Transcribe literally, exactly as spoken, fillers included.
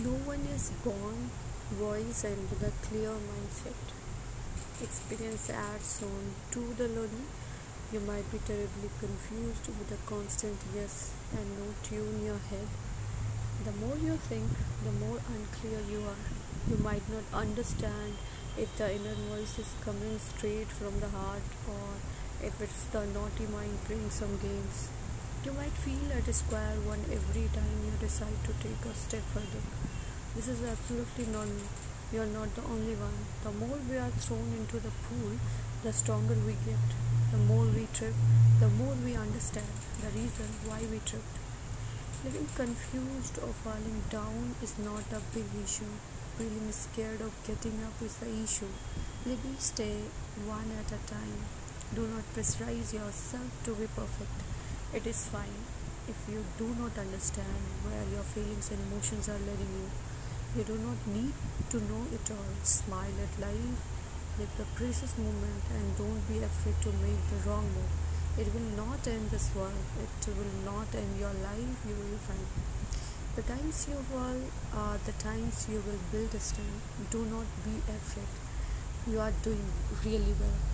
"No one is born" voice and with a clear mindset. Experience adds on to the learning. You might be terribly confused with a constant yes and no tune your head. The more you think, the more unclear you are. You might not understand if the inner voice is coming straight from the heart or if it's the naughty mind playing some games. You might feel at a square one every time you decide to take a step further. This is absolutely normal. You are not the only one. The more we are thrown into the pool, the stronger we get. The more we trip, the more we understand the reason why we tripped. Living confused or falling down is not a big issue. Feeling scared of getting up is the issue. Maybe stay one at a time. Do not pressurize yourself to be perfect. It is fine if you do not understand where your feelings and emotions are leading you. You do not need to know it all. Smile at life. Live the precious moment and don't be afraid to make the wrong move. It will not end this world. It will not end your life. You will find the times you fall are the times you will build a strength. Do not be afraid. You are doing really well.